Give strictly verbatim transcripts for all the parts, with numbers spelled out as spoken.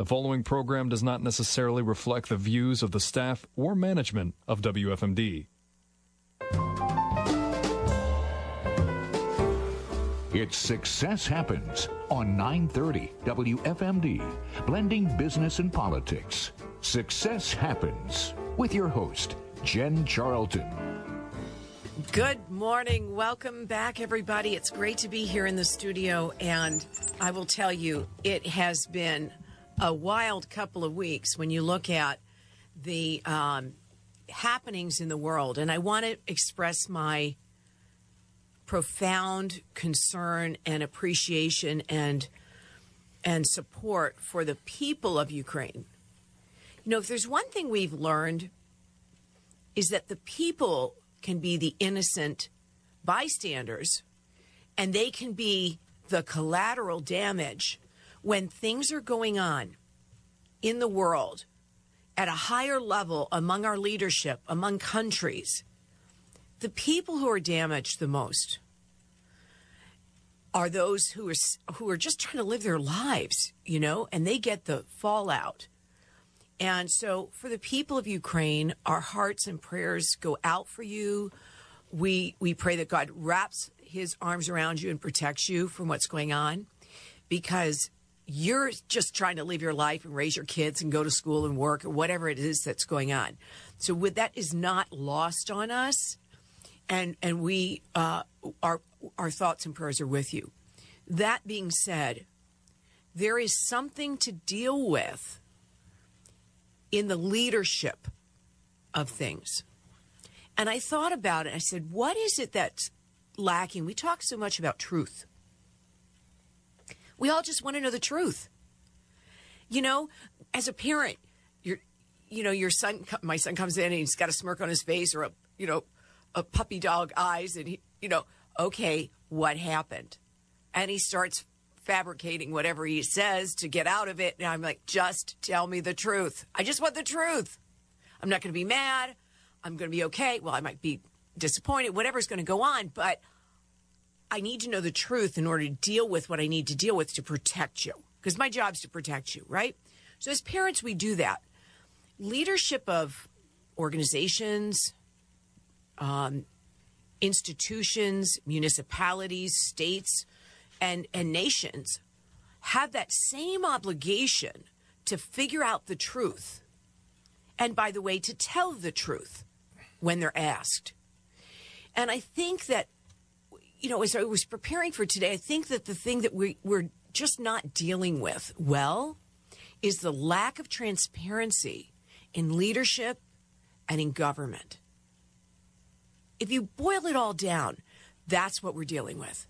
The following program does not necessarily reflect the views of the staff or management of W F M D. It's Success Happens on nine thirty W F M D, blending business and politics. Success Happens with your host, Jen Charlton. Good morning. Welcome back, everybody. It's great to be here in the studio, and I will tell you, it has been a wild couple of weeks when you look at the um, happenings in the world. And I want to express my profound concern and appreciation and and support for the people of Ukraine. You know, if there's one thing we've learned, is that the people can be the innocent bystanders, and they can be the collateral damage when things are going on in the world at a higher level among our leadership, among countries. The people who are damaged the most are those who are who are just trying to live their lives, you know, and they get the fallout. And so for the people of Ukraine, our hearts and prayers go out for you. We we pray that God wraps his arms around you and protects you from what's going on, because you're just trying to live your life and raise your kids and go to school and work or whatever it is that's going on. So with, that is not lost on us. And and we, uh, our, our thoughts and prayers are with you. That being said, there is something to deal with in the leadership of things. And I thought about it. I said, what is it that's lacking? We talk so much about truth. We all just want to know the truth. You know, as a parent, you're, you know, your son, my son comes in and he's got a smirk on his face or a, you know, a puppy dog eyes, and he, you know, okay, what happened? And he starts fabricating whatever he says to get out of it. And I'm like, just tell me the truth. I just want the truth. I'm not going to be mad. I'm going to be okay. Well, I might be disappointed, whatever's going to go on, but I need to know the truth in order to deal with what I need to deal with to protect you, because my job's to protect you, right? So as parents, we do that. Leadership of organizations, Um, institutions, municipalities, states, and, and nations have that same obligation to figure out the truth. And by the way, to tell the truth when they're asked. And I think that, you know, as I was preparing for today, I think that the thing that we, we're just not dealing with well is the lack of transparency in leadership and in government. If you boil it all down, that's what we're dealing with.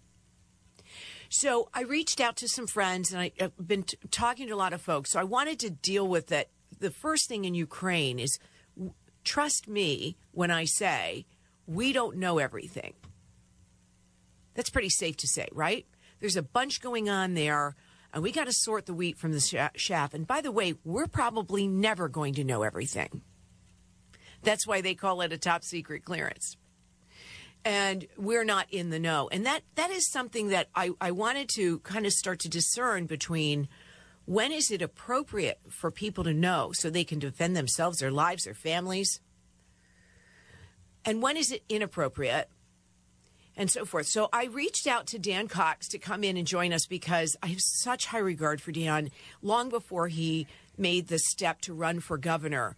So I reached out to some friends, and I, I've been t- talking to a lot of folks. So I wanted to deal with that. The first thing in Ukraine is, w- trust me when I say we don't know everything. That's pretty safe to say, right? There's a bunch going on there, and we got to sort the wheat from the sh- chaff. And by the way, we're probably never going to know everything. That's why they call it a top secret clearance. And we're not in the know. And that, that is something that I, I wanted to kind of start to discern between when is it appropriate for people to know so they can defend themselves, their lives, their families, and when is it inappropriate and so forth. So I reached out to Dan Cox to come in and join us, because I have such high regard for Dan. Long before he made the step to run for governor,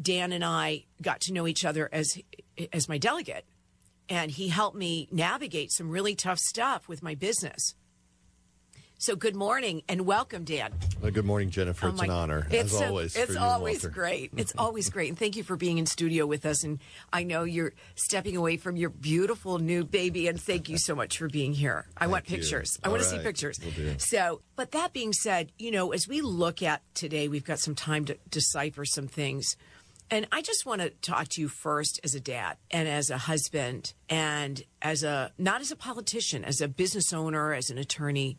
Dan and I got to know each other as as my delegate. And he helped me navigate some really tough stuff with my business. So good morning and welcome, Dan. Well, good morning, Jennifer. Oh, it's an honor, it's as a, always. It's always great. It's always great. And thank you for being in studio with us. And I know you're stepping away from your beautiful new baby. And thank you so much for being here. I thank want pictures. You. I All want right. to see pictures. We'll so, but that being said, you know, as we look at today, we've got some time to decipher some things. And I just want to talk to you first as a dad and as a husband and as a, not as a politician, as a business owner, as an attorney.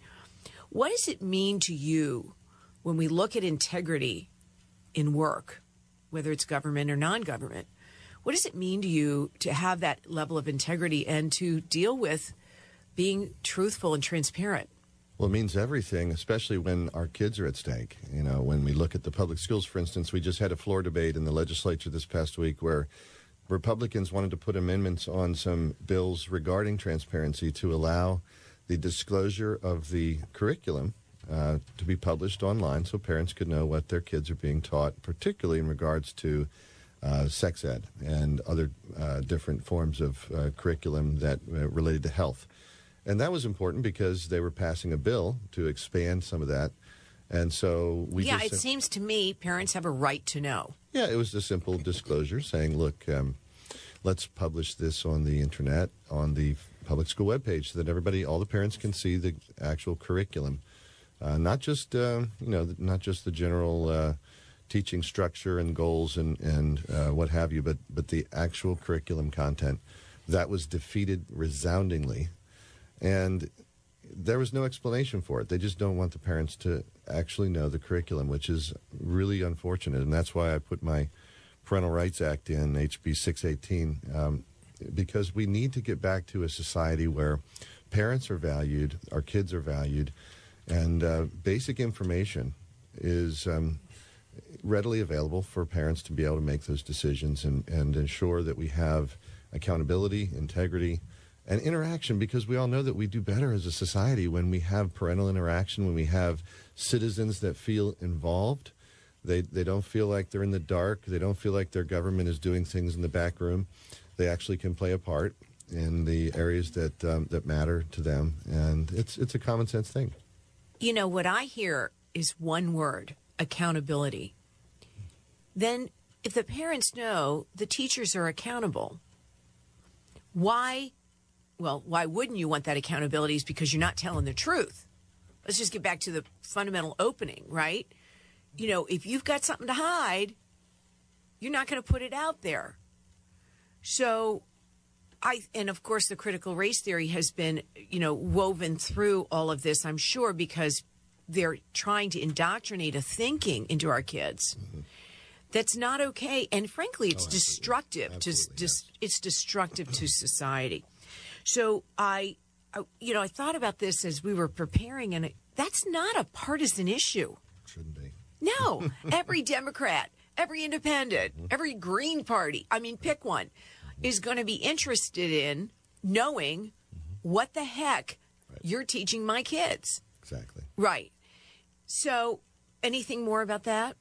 What does it mean to you when we look at integrity in work, whether it's government or non-government? What does it mean to you to have that level of integrity and to deal with being truthful and transparent? Well, it means everything, especially when our kids are at stake. You know, when we look at the public schools, for instance, we just had a floor debate in the legislature this past week where Republicans wanted to put amendments on some bills regarding transparency to allow the disclosure of the curriculum uh, to be published online so parents could know what their kids are being taught, particularly in regards to uh, sex ed and other uh, different forms of uh, curriculum that uh, related to health. And that was important because they were passing a bill to expand some of that. And so we Yeah, just, it seems to me parents have a right to know. Yeah, it was a simple disclosure saying, look, um, let's publish this on the Internet, on the public school webpage, so that everybody, all the parents can see the actual curriculum. Uh, not just, uh, you know, not just the general uh, teaching structure and goals and, and uh, what have you, but, but the actual curriculum content. That was defeated resoundingly. And there was no explanation for it. They just don't want the parents to actually know the curriculum, which is really unfortunate. And that's why I put my Parental Rights Act in, H B six eighteen, um, because we need to get back to a society where parents are valued, our kids are valued, and uh, basic information is um, readily available for parents to be able to make those decisions and, and ensure that we have accountability, integrity, and interaction, because we all know that we do better as a society when we have parental interaction, when we have citizens that feel involved. They they don't feel like they're in the dark. They don't feel like their government is doing things in the back room. They actually can play a part in the areas that um, that matter to them. And it's it's a common sense thing. You know, what I hear is one word: accountability. Then if the parents know the teachers are accountable, why... Well, why wouldn't you want that accountability? Is because you're not telling the truth. Let's just get back to the fundamental opening, right? You know, if you've got something to hide, you're not going to put it out there. So I, and of course, the critical race theory has been, you know, woven through all of this, I'm sure, because they're trying to indoctrinate a thinking into our kids. Mm-hmm. That's not okay. And frankly, it's oh, absolutely. destructive. Absolutely, to, yes. dis, it's destructive to society. So I, I, you know, I thought about this as we were preparing, and it, that's not a partisan issue. Shouldn't be. No. Every Democrat, every Independent, mm-hmm. every Green Party, I mean, pick one, mm-hmm. is going to be interested in knowing mm-hmm. what the heck right. you're teaching my kids. Exactly. Right. So anything more about that?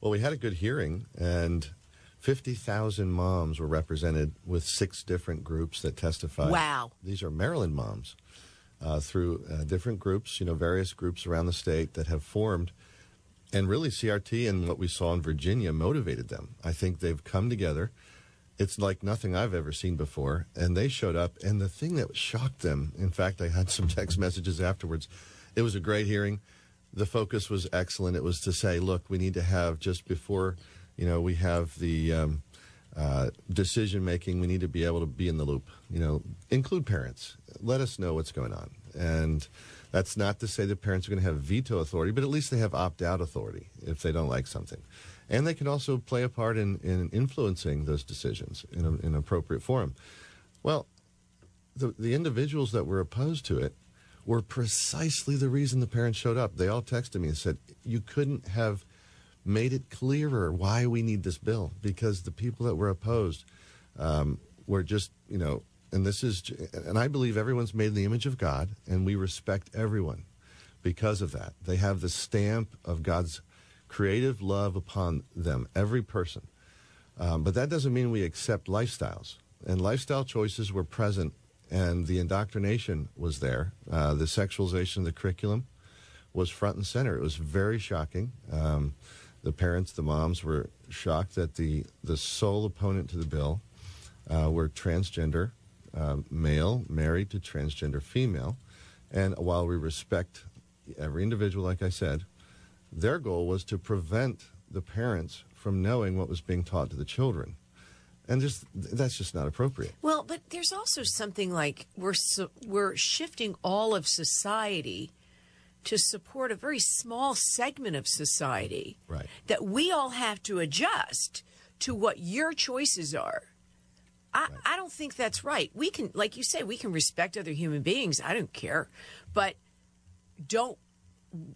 Well, we had a good hearing, and fifty thousand moms were represented with six different groups that testified. Wow. These are Maryland moms uh, through uh, different groups, you know, various groups around the state that have formed. And really, C R T and what we saw in Virginia motivated them. I think they've come together. It's like nothing I've ever seen before. And they showed up. And the thing that shocked them, in fact, I had some text messages afterwards. It was a great hearing. The focus was excellent. It was to say, look, we need to have just before... You know, we have the um, uh, decision-making. We need to be able to be in the loop. You know, include parents. Let us know what's going on. And that's not to say that parents are going to have veto authority, but at least they have opt-out authority if they don't like something. And they can also play a part in, in influencing those decisions in, a, in an appropriate forum. Well, the, the individuals that were opposed to it were precisely the reason the parents showed up. They all texted me and said, you couldn't have... made it clearer why we need this bill, because the people that were opposed um, were just, you know, and this is, and I believe everyone's made in the image of God, and we respect everyone because of that. They have the stamp of God's creative love upon them, every person. Um, but that doesn't mean we accept lifestyles, and lifestyle choices were present, and the indoctrination was there. Uh, the sexualization of the curriculum was front and center. It was very shocking. Um, The parents, the moms, were shocked that the, the sole opponent to the bill uh, were transgender uh, male married to transgender female. And while we respect every individual, like I said, their goal was to prevent the parents from knowing what was being taught to the children. And just that's just not appropriate. Well, but there's also something like we're we're shifting all of society to support a very small segment of society, right? That we all have to adjust to what your choices are. I, right. I don't think that's right. We can, like you say, we can respect other human beings. I don't care. But don't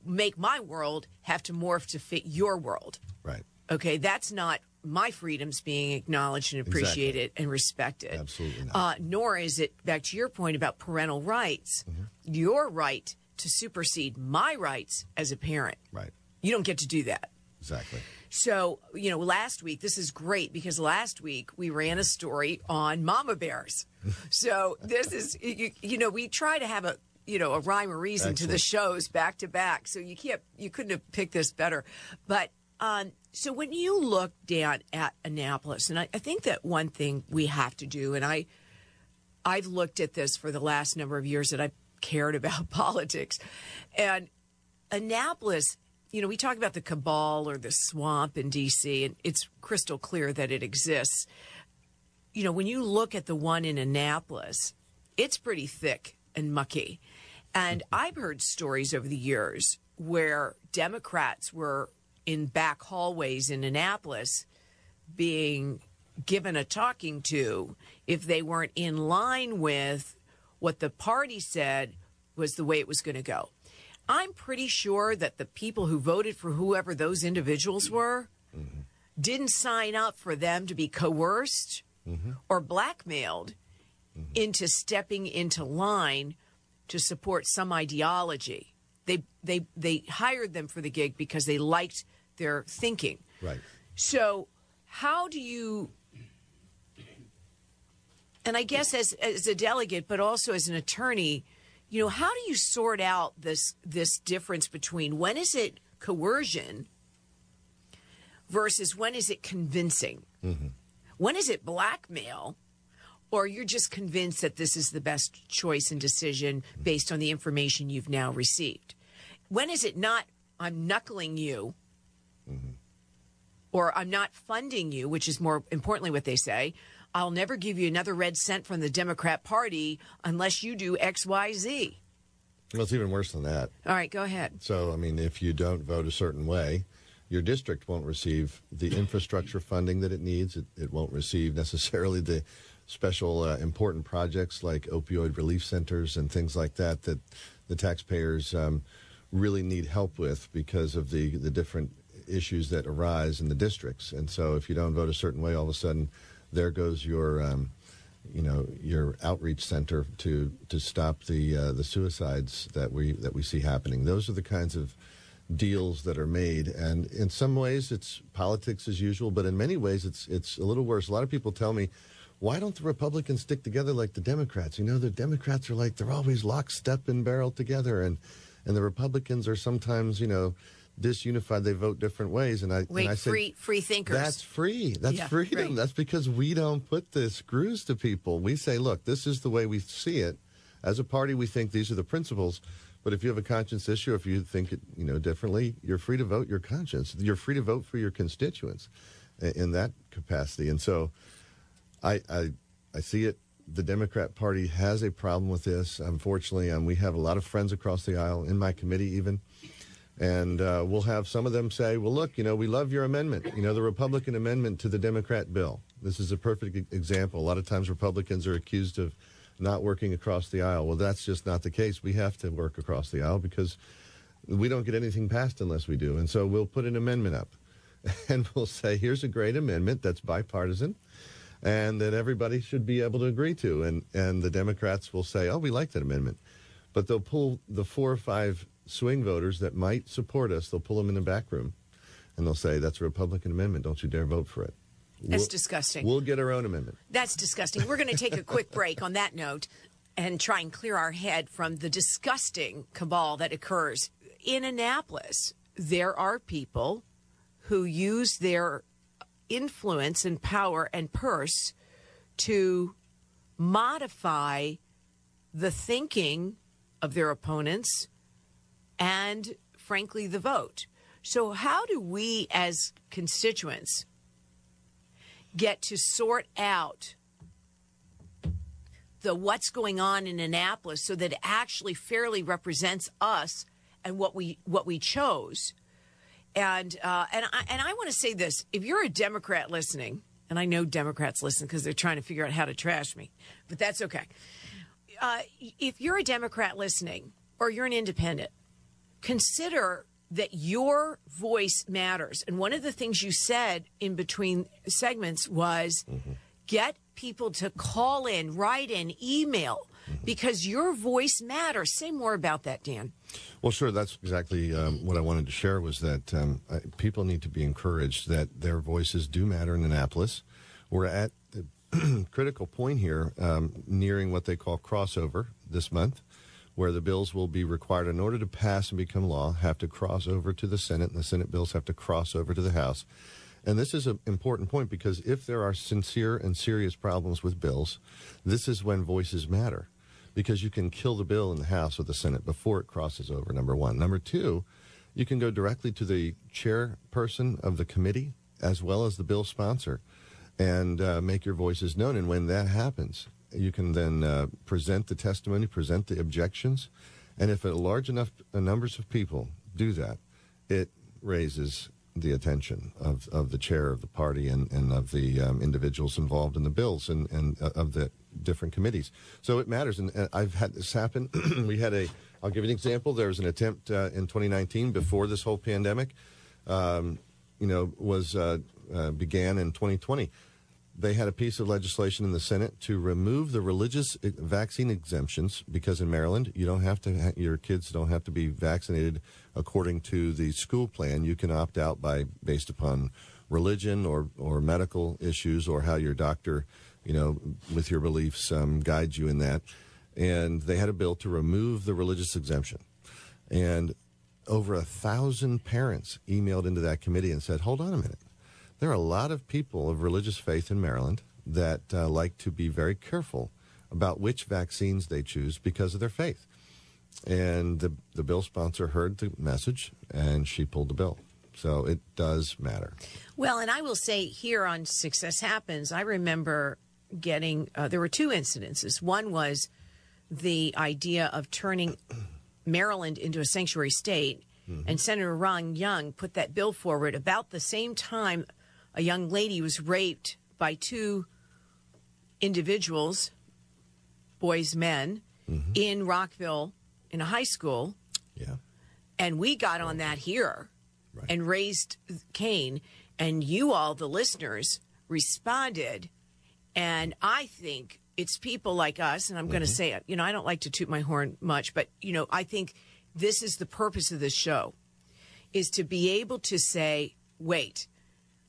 make my world have to morph to fit your world. Right. Okay, that's not my freedoms being acknowledged and appreciated exactly. and respected. Absolutely not. Uh, nor is it, back to your point about parental rights, mm-hmm. your right to supersede my rights as a parent. Right. You don't get to do that. Exactly. So, you know, last week, this is great because last week we ran a story on mama bears. So this is, you, you know, we try to have a, you know, a rhyme or reason Excellent. to the shows back to back. So you can't, you couldn't have picked this better. But um, so when you look, Dan, at Annapolis, and I, I think that one thing we have to do, and I, I've looked at this for the last number of years that I've cared about politics, and Annapolis, you know, we talk about the cabal or the swamp in D C, and it's crystal clear that it exists. You know, when you look at the one in Annapolis, it's pretty thick and mucky. And I've heard stories over the years where Democrats were in back hallways in Annapolis being given a talking to if they weren't in line with what the party said was the way it was going to go. I'm pretty sure that the people who voted for whoever those individuals were mm-hmm. didn't sign up for them to be coerced mm-hmm. or blackmailed mm-hmm. into stepping into line to support some ideology. They they they hired them for the gig because they liked their thinking. Right. So how do you, and I guess as as a delegate, but also as an attorney, you know, how do you sort out this this difference between when is it coercion versus when is it convincing? Mm-hmm. When is it blackmail, or you're just convinced that this is the best choice and decision based on the information you've now received? When is it not, I'm knuckling you, mm-hmm. or I'm not funding you, which is more importantly what they say, I'll never give you another red cent from the Democrat Party unless you do X, Y, Z. Well, it's even worse than that. All right, go ahead. So, I mean, if you don't vote a certain way, your district won't receive the infrastructure funding that it needs. It, it won't receive necessarily the special uh, important projects like opioid relief centers and things like that that the taxpayers um, really need help with because of the, the different issues that arise in the districts. And so if you don't vote a certain way, all of a sudden, there goes your, um, you know, your outreach center to to stop the uh, the suicides that we that we see happening. Those are the kinds of deals that are made, and in some ways it's politics as usual, but in many ways it's it's a little worse. A lot of people tell me, why don't the Republicans stick together like the Democrats? You know, the Democrats are like they're always lockstep and barrel together, and and the Republicans are sometimes, you know, disunified, they vote different ways. And I, Wait, and I say, free, free thinkers. That's free. That's yeah, freedom. Right. That's because we don't put the screws to people. We say, look, this is the way we see it. As a party, we think these are the principles. But if you have a conscience issue, if you think it, you know, differently, you're free to vote your conscience. You're free to vote for your constituents in that capacity. And so I, I, I see it. The Democrat Party has a problem with this, unfortunately. And we have a lot of friends across the aisle, in my committee even. And uh, we'll have some of them say, well, look, you know, we love your amendment, you know, the Republican amendment to the Democrat bill. This is a perfect example. A lot of times Republicans are accused of not working across the aisle. Well, that's just not the case. We have to work across the aisle because we don't get anything passed unless we do. And so we'll put an amendment up and we'll say, here's a great amendment that's bipartisan and that everybody should be able to agree to. And, and the Democrats will say, oh, we like that amendment. But they'll pull the four or five swing voters that might support us, they'll pull them in the back room and they'll say, that's a Republican amendment. Don't you dare vote for it. That's we'll, disgusting. We'll get our own amendment. That's disgusting. We're going to take a quick break on that note and try and clear our head from the disgusting cabal that occurs in Annapolis. There are people who use their influence and power and purse to modify the thinking of their opponents and, frankly, the vote. So how do we as constituents get to sort out the what's going on in Annapolis so that it actually fairly represents us and what we what we chose? And uh, and I, and I want to say this. If you're a Democrat listening, and I know Democrats listen because they're trying to figure out how to trash me, but that's okay. Uh, if you're a Democrat listening or you're an independent, consider that your voice matters. And one of the things you said in between segments was mm-hmm. get people to call in, write in, email, mm-hmm. because your voice matters. Say more about that, Dan. Well, sure. That's exactly um, what I wanted to share, was that um, I, people need to be encouraged that their voices do matter in Annapolis. We're at the critical point here, um, nearing what they call crossover this month, where the bills will be required, in order to pass and become law, have to cross over to the Senate, and the Senate bills have to cross over to the House. And this is an important point, because if there are sincere and serious problems with bills, this is when voices matter, because you can kill the bill in the House or the Senate before it crosses over, number one. Number two, you can go directly to the chairperson of the committee as well as the bill sponsor and uh, make your voices known. And when that happens, you can then uh, present the testimony, present the objections, and if a large enough uh, numbers of people do that, it raises the attention of, of the chair of the party and, and of the um, individuals involved in the bills and, and uh, of the different committees. So it matters, and uh, I've had this happen. We had a, I'll give you an example. There was an attempt uh, in twenty nineteen, before this whole pandemic, um, you know, was uh, uh, began in twenty twenty. They had a piece of legislation in the Senate to remove the religious vaccine exemptions, because in Maryland, you don't have to, your kids don't have to be vaccinated according to the school plan. You can opt out by based upon religion or, or medical issues, or how your doctor, you know, with your beliefs, um, guides you in that. And they had a bill to remove the religious exemption. And over a thousand parents emailed into that committee and said, hold on a minute. There are a lot of people of religious faith in Maryland that uh, like to be very careful about which vaccines they choose because of their faith. And the, the bill sponsor heard the message, and she pulled the bill. So it does matter. Well, and I will say here on Success Happens, I remember getting, uh, there were two incidences. One was the idea of turning Maryland into a sanctuary state, mm-hmm. and Senator Ron Young put that bill forward about the same time a young lady was raped by two individuals, boys, men, mm-hmm. in Rockville in a high school. Yeah. And we got on that here, right. and raised Cain. And you all, the listeners, responded. And I think it's people like us, and I'm mm-hmm. going to say it, you know, I don't like to toot my horn much, but, you know, I think this is the purpose of this show, is to be able to say, wait,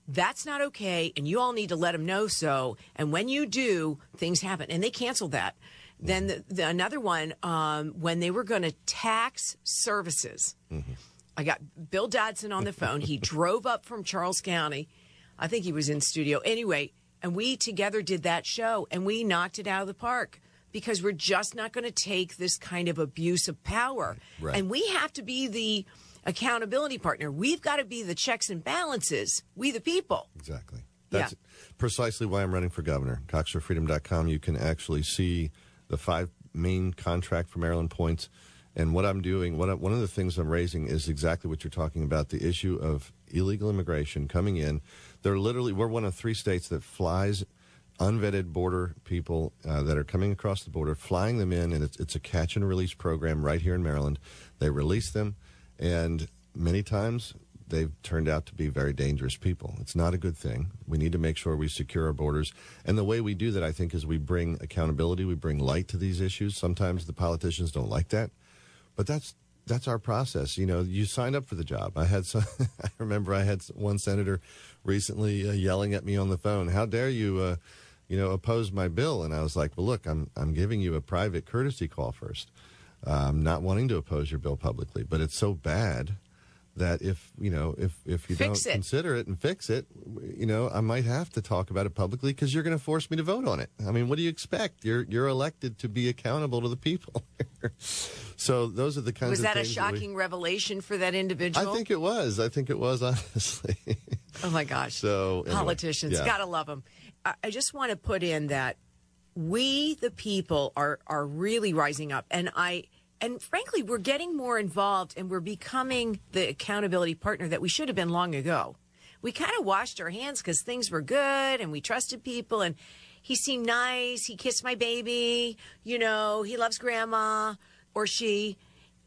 that's not okay, and you all need to let them know so. And when you do, things happen. And they canceled that. Mm-hmm. Then the, the, another one, um, when they were going to tax services, mm-hmm. I got Bill Dodson on the phone. He drove up from Charles County. I think he was in studio. Anyway, and we together did that show, and we knocked it out of the park, because we're just not going to take this kind of abuse of power. Right. And we have to be the accountability partner. We've got to be the checks and balances. We the people. Exactly. That's yeah. precisely why I'm running for governor. Cox for freedom dot com. You can actually see the five main contract for Maryland points. And what I'm doing, what I, one of the things I'm raising is exactly what you're talking about, the issue of illegal immigration coming in. They're literally, we're one of three states that flies unvetted border people uh, that are coming across the border, flying them in, and it's, it's a catch and release program right here in Maryland. They release them, and many times they've turned out to be very dangerous people. It's not a good thing. We need to make sure we secure our borders. And the way we do that, I think, is we bring accountability, we bring light to these issues. Sometimes the politicians don't like that, but that's that's our process. You know, you signed up for the job. I had some, I remember I had one senator recently uh, yelling at me on the phone, how dare you uh, you know, oppose my bill. And I was like, well, look, I'm I'm giving you a private courtesy call first. I'm not wanting to oppose your bill publicly, but it's so bad that if, you know, if, if you fix don't it. consider it and fix it, you know, I might have to talk about it publicly, because you're going to force me to vote on it. I mean, what do you expect? You're you're elected to be accountable to the people. So those are the kinds of things. Was that a shocking that we, revelation for that individual? I think it was. I think it was, honestly. Oh, my gosh. So anyway, politicians, yeah. Got to love them. I just want to put in that we, the people, are are really rising up. And I and frankly, we're getting more involved, and we're becoming the accountability partner that we should have been long ago. We kind of washed our hands because things were good and we trusted people. And he seemed nice. He kissed my baby. You know, he loves grandma, or she.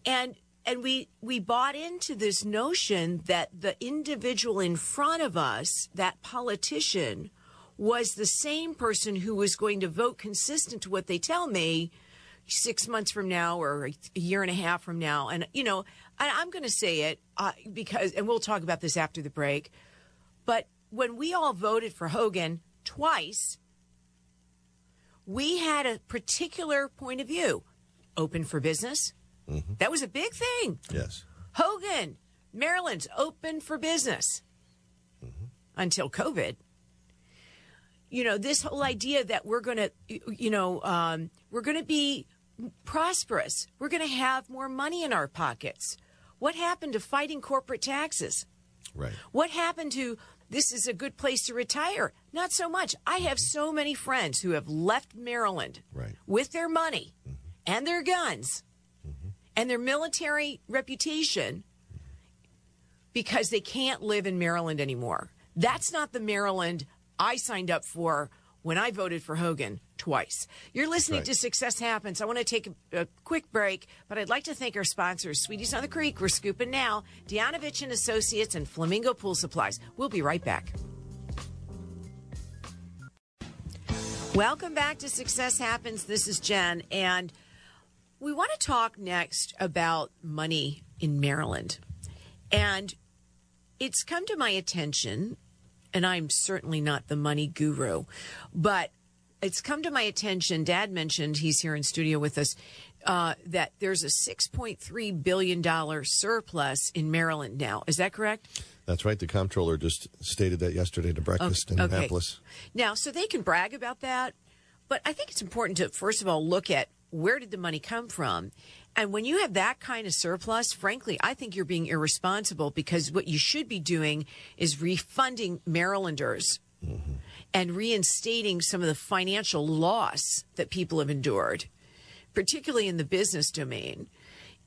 And And we, we bought into this notion that the individual in front of us, that politician, was the same person who was going to vote consistent to what they tell me six months from now or a year and a half from now. And, you know, I, I'm going to say it uh, because, and we'll talk about this after the break, but when we all voted for Hogan twice, we had a particular point of view. Open for business. Mm-hmm. That was a big thing. Yes. Hogan, Maryland's open for business mm-hmm. until COVID. You know, this whole idea that we're going to, you know, um, we're going to be prosperous. We're going to have more money in our pockets. What happened to fighting corporate taxes? Right. What happened to this is a good place to retire? Not so much. I have mm-hmm. so many friends who have left Maryland right. with their money mm-hmm. and their guns. And their military reputation because they can't live in Maryland anymore. That's not the Maryland I signed up for when I voted for Hogan twice. You're listening right. to Success Happens. I want to take a, a quick break, but I'd like to thank our sponsors, Sweeties on the Creek, we're scooping now, Deanovich and Associates, and Flamingo Pool Supplies. We'll be right back. Welcome back to Success Happens. This is Jen, and we want to talk next about money in Maryland. And it's come to my attention, and I'm certainly not the money guru, but it's come to my attention, Dad mentioned, he's here in studio with us, uh, that there's a six point three billion dollars surplus in Maryland now. Is that correct? That's right. The comptroller just stated that yesterday to breakfast okay. in okay. Annapolis. Now, so they can brag about that, but I think it's important to, first of all, look at where did the money come from? And when you have that kind of surplus, frankly, I think you're being irresponsible because what you should be doing is refunding Marylanders mm-hmm. and reinstating some of the financial loss that people have endured, particularly in the business domain.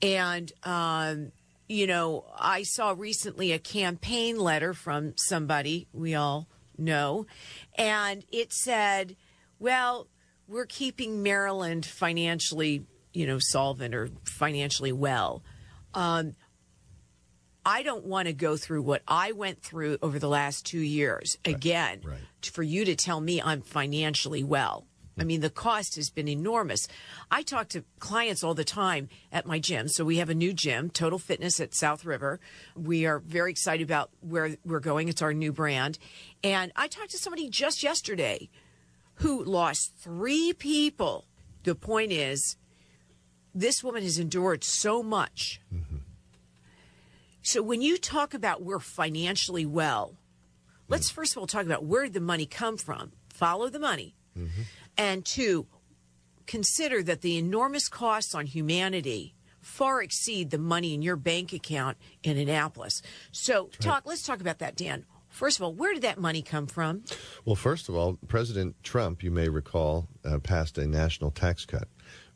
And, um, you know, I saw recently a campaign letter from somebody we all know, and it said, well, we're keeping Maryland financially, you know, solvent or financially well. Um, I don't want to go through what I went through over the last two years right. again right. for you to tell me I'm financially well. Mm-hmm. I mean, the cost has been enormous. I talk to clients all the time at my gym. So we have a new gym, Total Fitness at South River. We are very excited about where we're going. It's our new brand. And I talked to somebody just yesterday who lost three people. The point is, this woman has endured so much. Mm-hmm. So when you talk about we're financially well, let's mm-hmm. first of all talk about where did the money come from? Follow the money. Mm-hmm. And two, consider that the enormous costs on humanity far exceed the money in your bank account in Annapolis. So That's talk. Right. let's talk about that, Dan. First of all, where did that money come from? Well, first of all, President Trump, you may recall, uh, passed a national tax cut.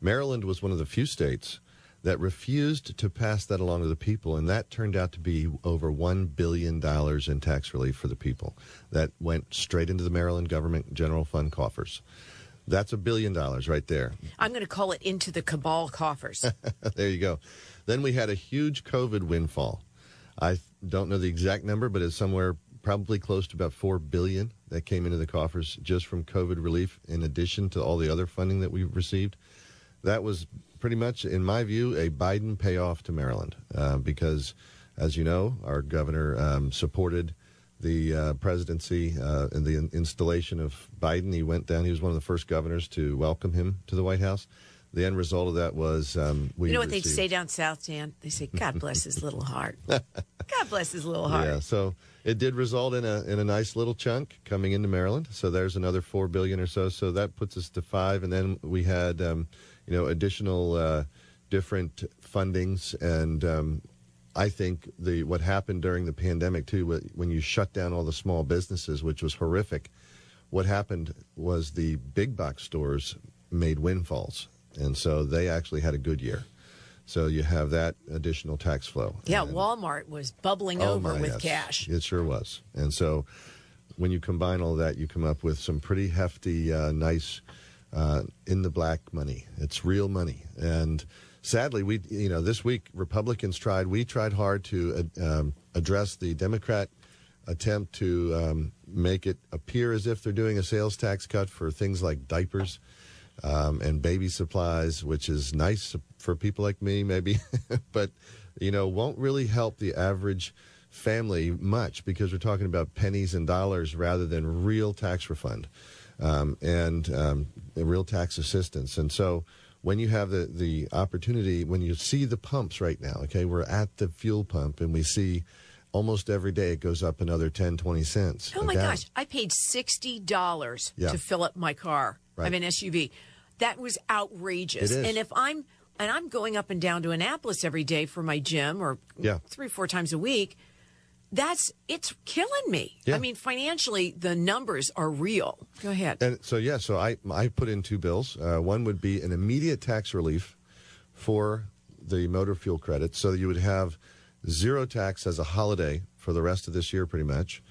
Maryland was one of the few states that refused to pass that along to the people, and that turned out to be over one billion dollars in tax relief for the people. That went straight into the Maryland Government General Fund coffers. That's a billion dollars right there. I'm going to call it into the cabal coffers. There you go. Then we had a huge COVID windfall. I don't know the exact number, but it's somewhere probably close to about four billion dollars that came into the coffers just from COVID relief in addition to all the other funding that we've received. That was pretty much, in my view, a Biden payoff to Maryland uh, because, as you know, our governor um, supported the uh, presidency uh, and the in- installation of Biden. He went down. He was one of the first governors to welcome him to the White House. The end result of that was um, we. You know what received... they say down south, Dan? They say, "God bless his little heart." God bless his little heart. Yeah. So it did result in a in a nice little chunk coming into Maryland. So there's another four billion or so. So that puts us to five, and then we had um, you know additional uh, different fundings. And um, I think the what happened during the pandemic too, when you shut down all the small businesses, which was horrific. What happened was the big box stores made windfalls. And so they actually had a good year. So you have that additional tax flow. Yeah, and Walmart was bubbling oh over my, with yes. cash. It sure was. And so when you combine all that, you come up with some pretty hefty, uh, nice, uh, in the black money. It's real money. And sadly, we you know this week Republicans tried we tried hard to uh, um, address the Democrat attempt to um, make it appear as if they're doing a sales tax cut for things like diapers um, and baby supplies, which is nice for people like me, maybe, but you know won't really help the average family much, because we're talking about pennies and dollars rather than real tax refund um, and um, real tax assistance. And so when you have the, the opportunity, when you see the pumps right now, okay, we're at the fuel pump and we see almost every day it goes up another ten, twenty cents. Oh, my gallon. Gosh. I paid sixty dollars yeah. to fill up my car. Right. I have an S U V. That was outrageous. It is. And if I'm and I'm going up and down to Annapolis every day for my gym or yeah. three, four times a week, that's it's killing me. Yeah. I mean, financially, the numbers are real. Go ahead. And so, yeah, so I, I put in two bills. Uh, one would be an immediate tax relief for the motor fuel credit, so that you would have zero tax as a holiday for the rest of this year, pretty much.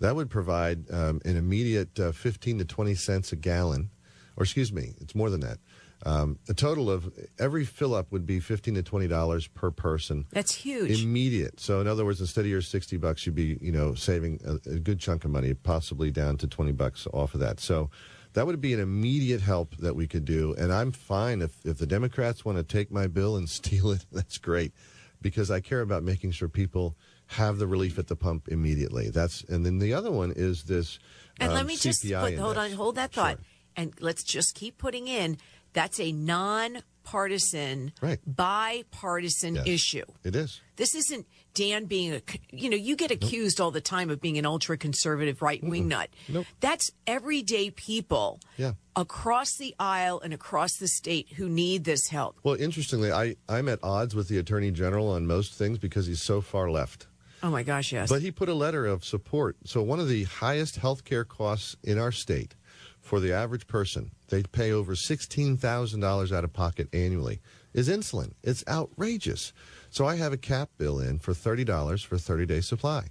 That would provide um, an immediate uh, fifteen to twenty cents a gallon, or excuse me, it's more than that. Um, a total of every fill up would be fifteen to twenty dollars per person. That's huge. Immediate. So in other words, instead of your sixty bucks, you'd be, you know, saving a, a good chunk of money, possibly down to twenty bucks off of that. So that would be an immediate help that we could do. And I'm fine if, if the Democrats want to take my bill and steal it, that's great, because I care about making sure people have the relief at the pump immediately. That's, and then the other one is this. And um, let me C P I just put, hold on, hold that thought. Sure. And let's just keep putting in. That's a nonpartisan, right. bipartisan yes, issue. It is. This isn't Dan being a, you know, you get accused nope. all the time of being an ultra conservative right wing nut. Nope. That's everyday people yeah. across the aisle and across the state who need this help. Well, interestingly, I, I'm at odds with the Attorney General on most things because he's so far left. Oh, my gosh, yes. But he put a letter of support. So one of the highest health care costs in our state for the average person, they pay over sixteen thousand dollars out of pocket annually, is insulin. It's outrageous. So I have a cap bill in for thirty dollars for a thirty-day supply.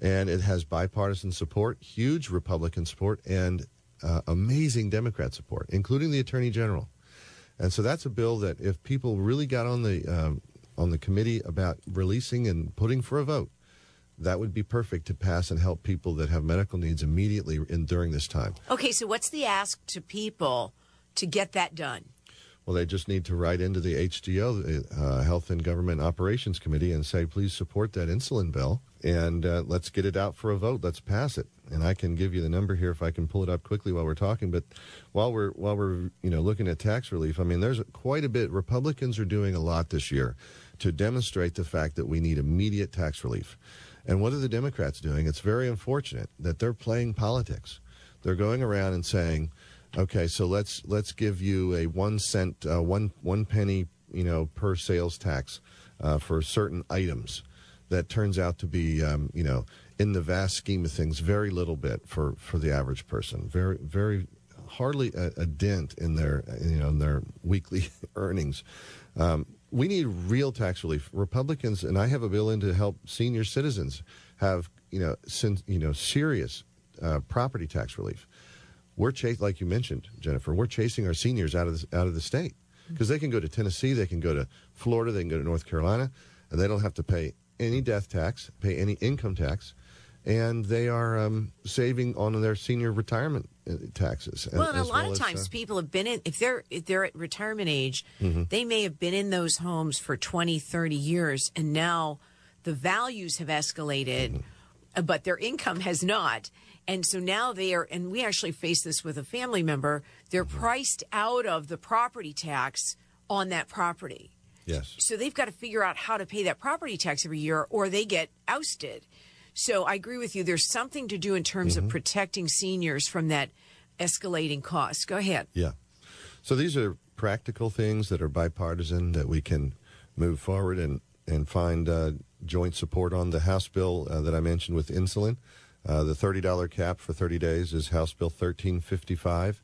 And it has bipartisan support, huge Republican support, and uh, amazing Democrat support, including the Attorney General. And so that's a bill that if people really got on the, um, on the committee about releasing and putting for a vote, that would be perfect to pass and help people that have medical needs immediately in, during this time. Okay, so what's the ask to people to get that done? Well, they just need to write into the H G O, uh, Health and Government Operations Committee, and say, please support that insulin bill, and uh, let's get it out for a vote. Let's pass it. And I can give you the number here if I can pull it up quickly while we're talking. But while we're, while we're you know, looking at tax relief, I mean, there's quite a bit. Republicans are doing a lot this year to demonstrate the fact that we need immediate tax relief. And what are the Democrats doing? It's very unfortunate that they're playing politics. They're going around and saying, okay, so let's let's give you a one cent, uh, one one penny, you know, per sales tax uh, for certain items. That turns out to be, um, you know, in the vast scheme of things, very little bit for, for the average person. Very, very, hardly a, a dent in their, you know, in their weekly earnings. Um, We need real tax relief. Republicans, and I have a bill in to help senior citizens have, you know, sin, you know, serious uh, property tax relief. We're chasing, like you mentioned, Jennifer, we're chasing our seniors out of the, out of the state because they can go to Tennessee, they can go to Florida, they can go to North Carolina, and they don't have to pay any death tax, pay any income tax, and they are um, saving on their senior retirement taxes. Well, and a lot well of times as, uh, people have been in, if they're if they're at retirement age, mm-hmm. they may have been in those homes for twenty, thirty years, and now the values have escalated, mm-hmm. but their income has not. And so now they are, and we actually face this with a family member, they're mm-hmm. priced out of the property tax on that property. Yes. So they've got to figure out how to pay that property tax every year or they get ousted. So I agree with you. There's something to do in terms mm-hmm. of protecting seniors from that escalating cost. Go ahead. Yeah. So these are practical things that are bipartisan that we can move forward and, and find uh, joint support on. The House bill uh, that I mentioned with insulin, uh, the thirty dollar cap for thirty days is House Bill thirteen fifty-five.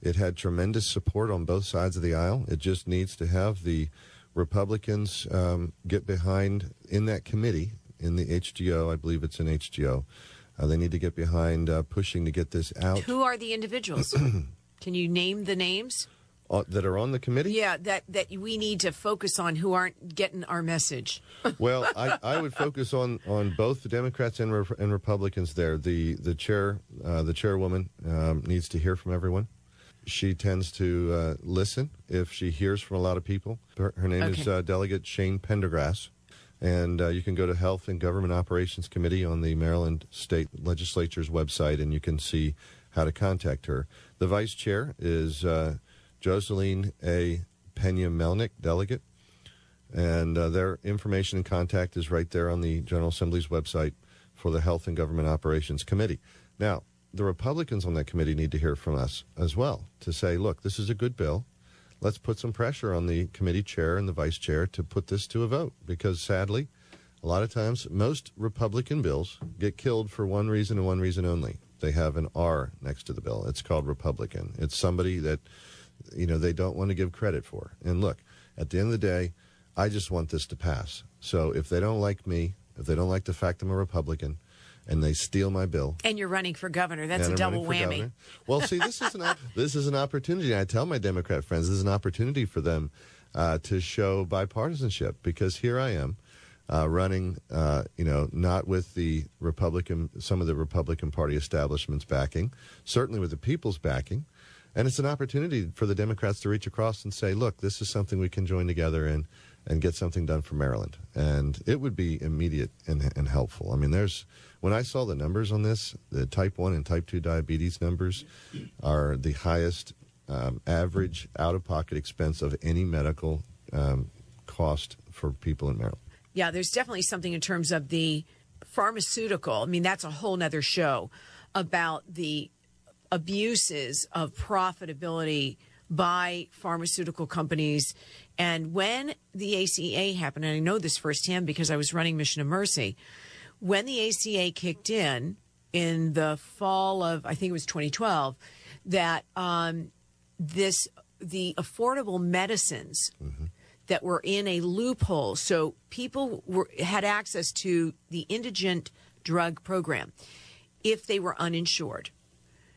It had tremendous support on both sides of the aisle. It just needs to have the Republicans um, get behind in that committee. In the H G O, I believe it's in H G O. Uh, they need to get behind uh, pushing to get this out. Who are the individuals? Can you name the names? Uh, that are on the committee? Yeah, that, that we need to focus on who aren't getting our message. Well, I, I would focus on, on both the Democrats and, Re- and Republicans there. The the chair, uh, the chairwoman um, needs to hear from everyone. She tends to uh, listen if she hears from a lot of people. Her, her name okay. is uh, Delegate Shane Pendergrass. And uh, you can go to Health and Government Operations Committee on the Maryland State Legislature's website, and you can see how to contact her. The vice chair is... Uh, Joseline A. Peña-Melnick, delegate. And uh, their information and contact is right there on the General Assembly's website for the Health and Government Operations Committee. Now, the Republicans on that committee need to hear from us as well to say, look, this is a good bill. Let's put some pressure on the committee chair and the vice chair to put this to a vote. Because sadly, a lot of times, most Republican bills get killed for one reason and one reason only. They have an R next to the bill. It's called Republican. It's somebody that... you know, they don't want to give credit for. And look, at the end of the day, I just want this to pass. So if they don't like me, if they don't like the fact I'm a Republican, and they steal my bill. And you're running for governor. That's a double whammy. Governor. Well, see, this is an op- this is an opportunity. I tell my Democrat friends, this is an opportunity for them uh, to show bipartisanship, because here I am uh, running, uh, you know, not with the Republican, some of the Republican Party establishment's backing, certainly with the people's backing. And it's an opportunity for the Democrats to reach across and say, look, this is something we can join together in and get something done for Maryland. And it would be immediate and, and helpful. I mean, there's when I saw the numbers on this, the type one and type two diabetes numbers are the highest um, average out-of-pocket expense of any medical um, cost for people in Maryland. Yeah, there's definitely something in terms of the pharmaceutical. I mean, that's a whole nother show about the abuses of profitability by pharmaceutical companies. And when the A C A happened, and I know this firsthand because I was running Mission of Mercy, when the A C A kicked in, in the fall of, I think it was twenty twelve, that um, this the affordable medicines mm-hmm. that were in a loophole, so people were, had access to the indigent drug program if they were uninsured.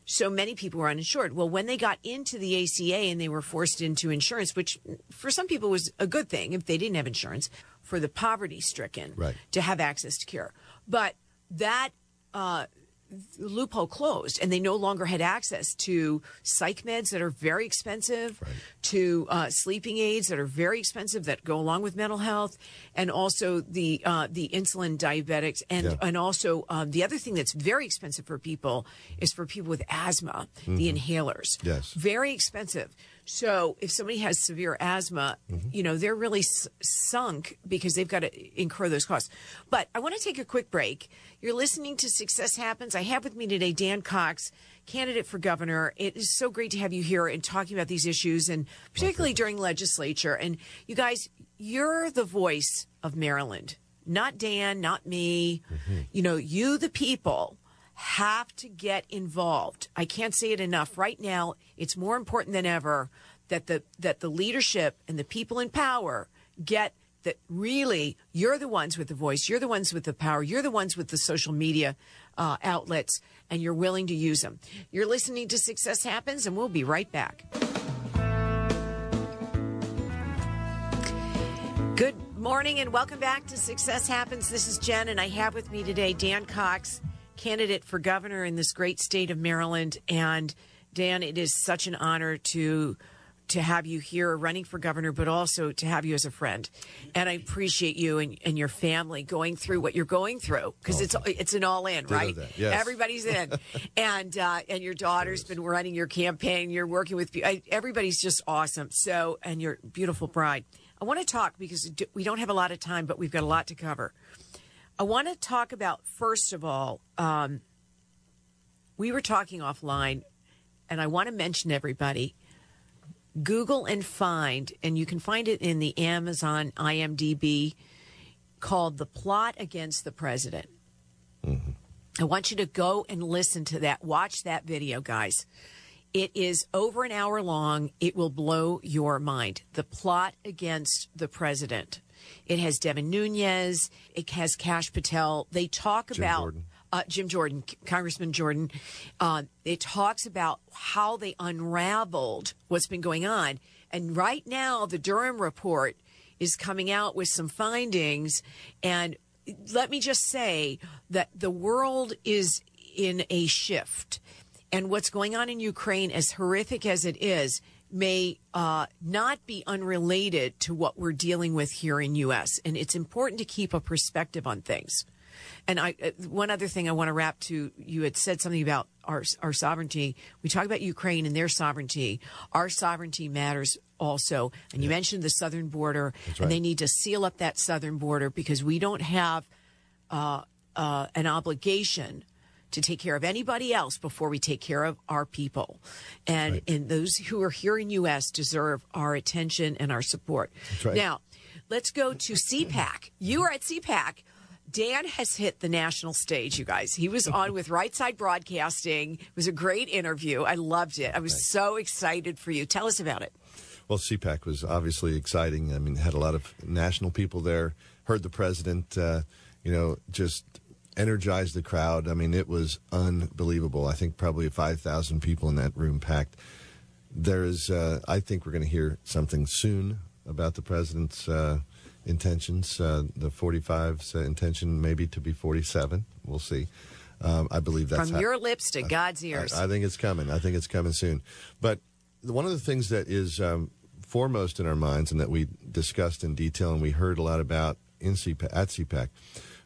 So many people were uninsured. Well, when they got into the A C A and they were forced into insurance, which for some people was a good thing if they didn't have insurance, for the poverty-stricken right. to have access to care. But that uh, loophole closed, and they no longer had access to psych meds that are very expensive, right. to uh, sleeping aids that are very expensive that go along with mental health, and also the uh, the insulin diabetics. And, yeah. and also um, the other thing that's very expensive for people is for people with asthma, mm-hmm. the inhalers. Yes. Very expensive. So if somebody has severe asthma, mm-hmm. you know, they're really s- sunk because they've got to incur those costs. But I want to take a quick break. You're listening to Success Happens. I have with me today Dan Cox, candidate for governor. It is so great to have you here and talking about these issues, and particularly during legislature. And you guys, you're the voice of Maryland, not Dan, not me. Mm-hmm. You know, you, the people, have to get involved. I can't say it enough. Right now, it's more important than ever that the that the leadership and the people in power get that really you're the ones with the voice, you're the ones with the power, you're the ones with the social media uh, outlets, and you're willing to use them. You're listening to Success Happens, and we'll be right back. Good morning, and welcome back to Success Happens. This is Jen, and I have with me today Dan Cox, candidate for governor in this great state of Maryland. And Dan, it is such an honor to to have you here running for governor, but also to have you as a friend. And I appreciate you and, and your family going through what you're going through, because it's it's an all in, right? Yes. Everybody's in. and uh, and your daughter's been running your campaign. You're working with I, everybody's just awesome. So and your beautiful bride. I want to talk because we don't have a lot of time, but we've got a lot to cover. I want to talk about, first of all, um, we were talking offline, and I want to mention everybody, Google and find, and you can find it in the Amazon I M D B, called The Plot Against the President. Mm-hmm. I want you to go and listen to that. Watch that video, guys. It is over an hour long. It will blow your mind. The Plot Against the President. It has Devin Nunez. It has Cash Patel. They talk Jim about Gordon. uh, Jim Jordan, Congressman Jordan, uh, it talks about how they unraveled what's been going on. And right now, the Durham report is coming out with some findings. And let me just say that the world is in a shift. And what's going on in Ukraine, as horrific as it is, may uh, not be unrelated to what we're dealing with here in U S And it's important to keep a perspective on things. And I, one other thing I want to wrap to, you had said something about our our sovereignty. We talk about Ukraine and their sovereignty. Our sovereignty matters also. And yeah. you mentioned the southern border. That's right. And they need to seal up that southern border because we don't have uh, uh, an obligation to take care of anybody else before we take care of our people. And, right. and those who are here in U S deserve our attention and our support. That's right. Now, let's go to C PAC. You are at C PAC. Dan has hit the national stage, you guys. He was on with Right Side Broadcasting. It was a great interview. I loved it. I was Thanks. so excited for you. Tell us about it. Well, C PAC was obviously exciting. I mean, had a lot of national people there, heard the president, uh, you know, just energized the crowd. I mean, it was unbelievable. I think probably five thousand people in that room packed. There is, uh, I think we're going to hear something soon about the president's uh intentions, uh, the forty-five's uh, intention maybe to be forty-seven. We'll see. Um, I believe that's from your lips to God's ears. I, I think it's coming. I think it's coming soon. But one of the things that is um, foremost in our minds and that we discussed in detail and we heard a lot about in C PAC, at C PAC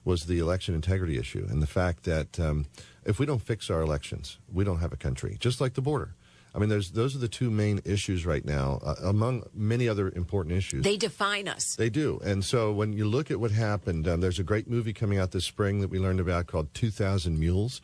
was the election integrity issue and the fact that um, if we don't fix our elections, we don't have a country, just like the border. I mean, there's those are the two main issues right now, uh, among many other important issues. They define us. They do. And so when you look at what happened, um, there's a great movie coming out this spring that we learned about called two thousand mules.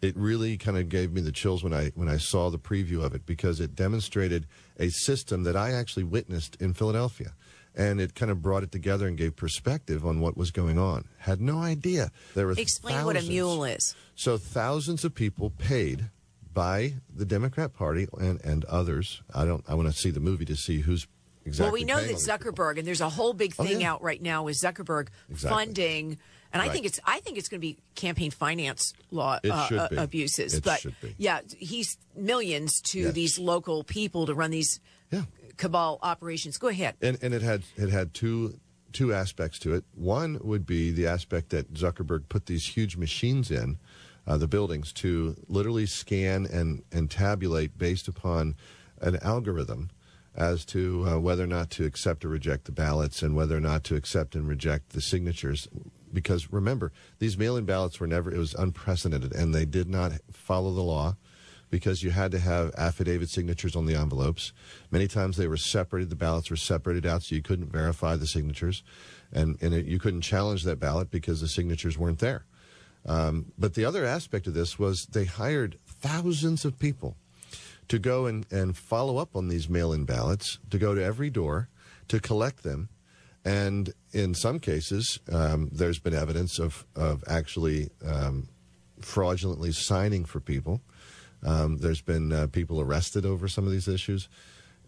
It really kind of gave me the chills when I when I saw the preview of it because it demonstrated a system that I actually witnessed in Philadelphia. And it kind of brought it together and gave perspective on what was going on. Had no idea. There were Explain thousands. What a mule is. So thousands of people paid by the Democrat Party and, and others. I don't. I want to see the movie to see who's exactly. Well, we know that Zuckerberg, people. and there's a whole big thing oh, yeah. out right now with Zuckerberg exactly. funding, and right. I think it's. I think it's going to be campaign finance law it uh, uh, abuses. It but should be. yeah, he's millions to yes. these local people to run these yeah. cabal operations. Go ahead. And and it had it had two two aspects to it. One would be the aspect that Zuckerberg put these huge machines in. Uh, the buildings to literally scan and, and tabulate based upon an algorithm as to uh, whether or not to accept or reject the ballots and whether or not to accept and reject the signatures. Because remember, these mail-in ballots were never, it was unprecedented, and they did not follow the law because you had to have affidavit signatures on the envelopes. Many times they were separated, the ballots were separated out so you couldn't verify the signatures, and, and it, you couldn't challenge that ballot because the signatures weren't there. Um, but the other aspect of this was they hired thousands of people to go and, and follow up on these mail-in ballots, to go to every door, to collect them. And in some cases, um, there's been evidence of, of actually um, fraudulently signing for people. Um, there's been uh, people arrested over some of these issues.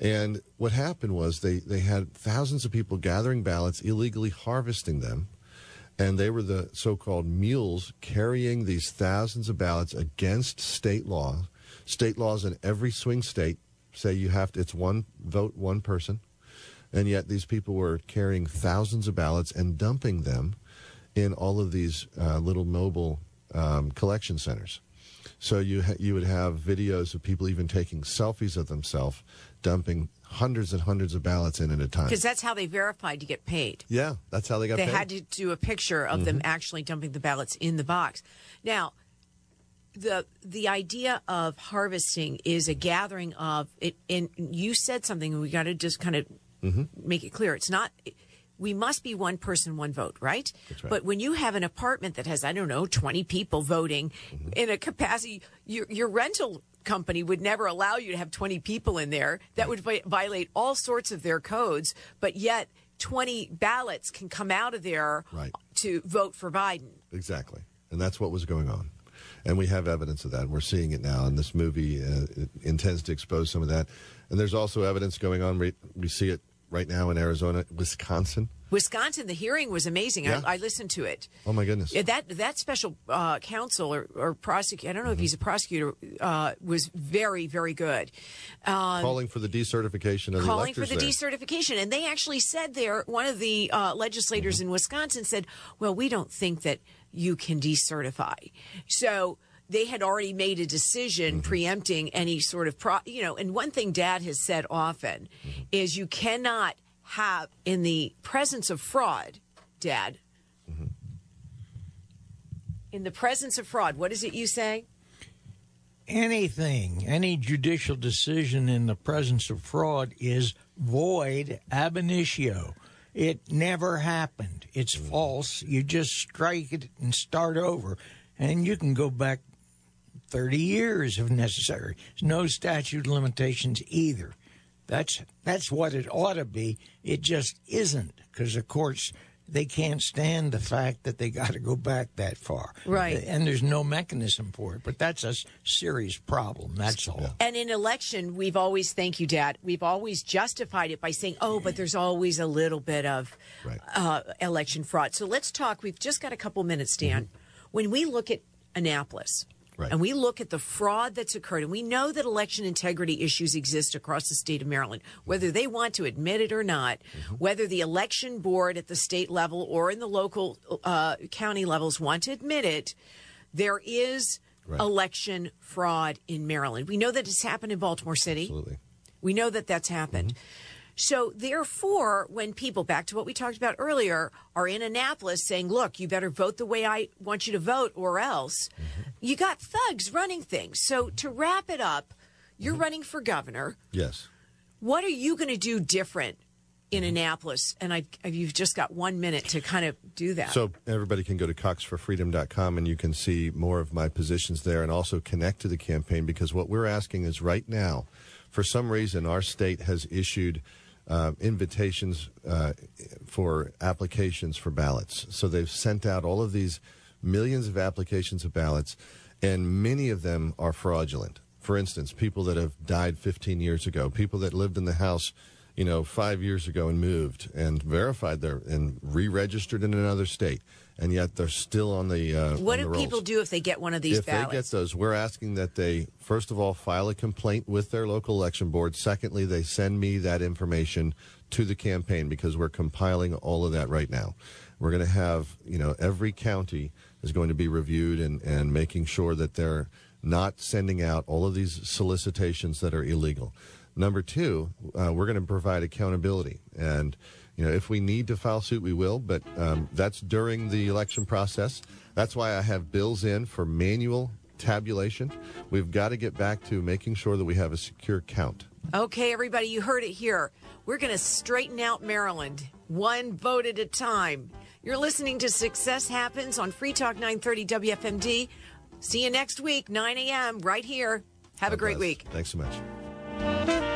And what happened was they, they had thousands of people gathering ballots, illegally harvesting them. And they were the so-called mules carrying these thousands of ballots against state law. State laws in every swing state say you have to, it's one vote, one person. And yet these people were carrying thousands of ballots and dumping them in all of these uh, little mobile um, collection centers. So you, ha you would have videos of people even taking selfies of themselves, dumping hundreds and hundreds of ballots in at a time. Because that's how they verified to get paid. Yeah, that's how they got they paid. They had to do a picture of mm-hmm. them actually dumping the ballots in the box. Now, the the idea of harvesting is a gathering of, it, and you said something, and we got to just kind of mm-hmm. make it clear. It's not, we must be one person, one vote, right? That's right. But when you have an apartment that has, I don't know, twenty people voting mm-hmm. in a capacity, your, your rental company would never allow you to have twenty people in there. That would vi violate all sorts of their codes, but yet twenty ballots can come out of there right. to vote for Biden. Exactly. And that's what was going on. And we have evidence of that. And we're seeing it now. And this movie uh, it intends to expose some of that. And there's also evidence going on. We see it right now in Arizona, Wisconsin. Wisconsin, the hearing was amazing. Yeah. I, I listened to it. Oh, my goodness. That that special uh, counsel or, or prosecutor, I don't know mm-hmm. if he's a prosecutor, uh, was very, very good. Um, calling for the decertification of the electors there. Calling for the decertification. And they actually said there, one of the uh, legislators mm-hmm. in Wisconsin said, well, we don't think that you can decertify. So they had already made a decision mm-hmm. preempting any sort of, pro- you know, and one thing Dad has said often mm-hmm. is you cannot have, in the presence of fraud, Dad, mm-hmm. in the presence of fraud, what is it you say? Anything, any judicial decision in the presence of fraud is void ab initio. It never happened. It's false. You just strike it and start over. And you can go back thirty years if necessary. There's no statute of limitations either. That's that's what it ought to be. It just isn't, because the courts, they can't stand the fact that they got to go back that far. Right. And there's no mechanism for it. But that's a serious problem. That's all. And in election, we've always, thank you, Dad, we've always justified it by saying, oh, but there's always a little bit of right. uh, election fraud. So let's talk. We've just got a couple minutes, Dan. Mm-hmm. When we look at Annapolis. Right. And we look at the fraud that's occurred, and we know that election integrity issues exist across the state of Maryland, whether they want to admit it or not, mm-hmm. whether the election board at the state level or in the local uh, county levels want to admit it, there is right. election fraud in Maryland. We know that it's happened in Baltimore City. Absolutely. We know that that's happened. Mm-hmm. So, therefore, when people, back to what we talked about earlier, are in Annapolis saying, look, you better vote the way I want you to vote or else, mm-hmm. you got thugs running things. So, to wrap it up, you're mm-hmm. running for governor. Yes. What are you going to do different in mm-hmm. Annapolis? And I, you've just got one minute to kind of do that. So, everybody can go to Cox for freedom dot com and you can see more of my positions there and also connect to the campaign, because what we're asking is right now, for some reason, our state has issued Uh, invitations uh, for applications for ballots. So they've sent out all of these millions of applications of ballots, and many of them are fraudulent. For instance, people that have died fifteen years ago, people that lived in the house, you know, five years ago and moved and verified their and re-registered in another state, and yet they're still on the uh, what do people do if they get one of these ballots? If they get those, we're asking that they, first of all, file a complaint with their local election board. Secondly, they send me that information to the campaign, because we're compiling all of that right now. We're going to have, you know, every county is going to be reviewed and, and making sure that they're not sending out all of these solicitations that are illegal. Number two, uh, we're going to provide accountability, and you know, if we need to file suit, we will, but um, that's during the election process. That's why I have bills in for manual tabulation. We've got to get back to making sure that we have a secure count. Okay, everybody, you heard it here. We're going to straighten out Maryland one vote at a time. You're listening to Success Happens on Free Talk nine thirty W F M D. See you next week, nine a.m. right here. Have God a great bless. Week. Thanks so much.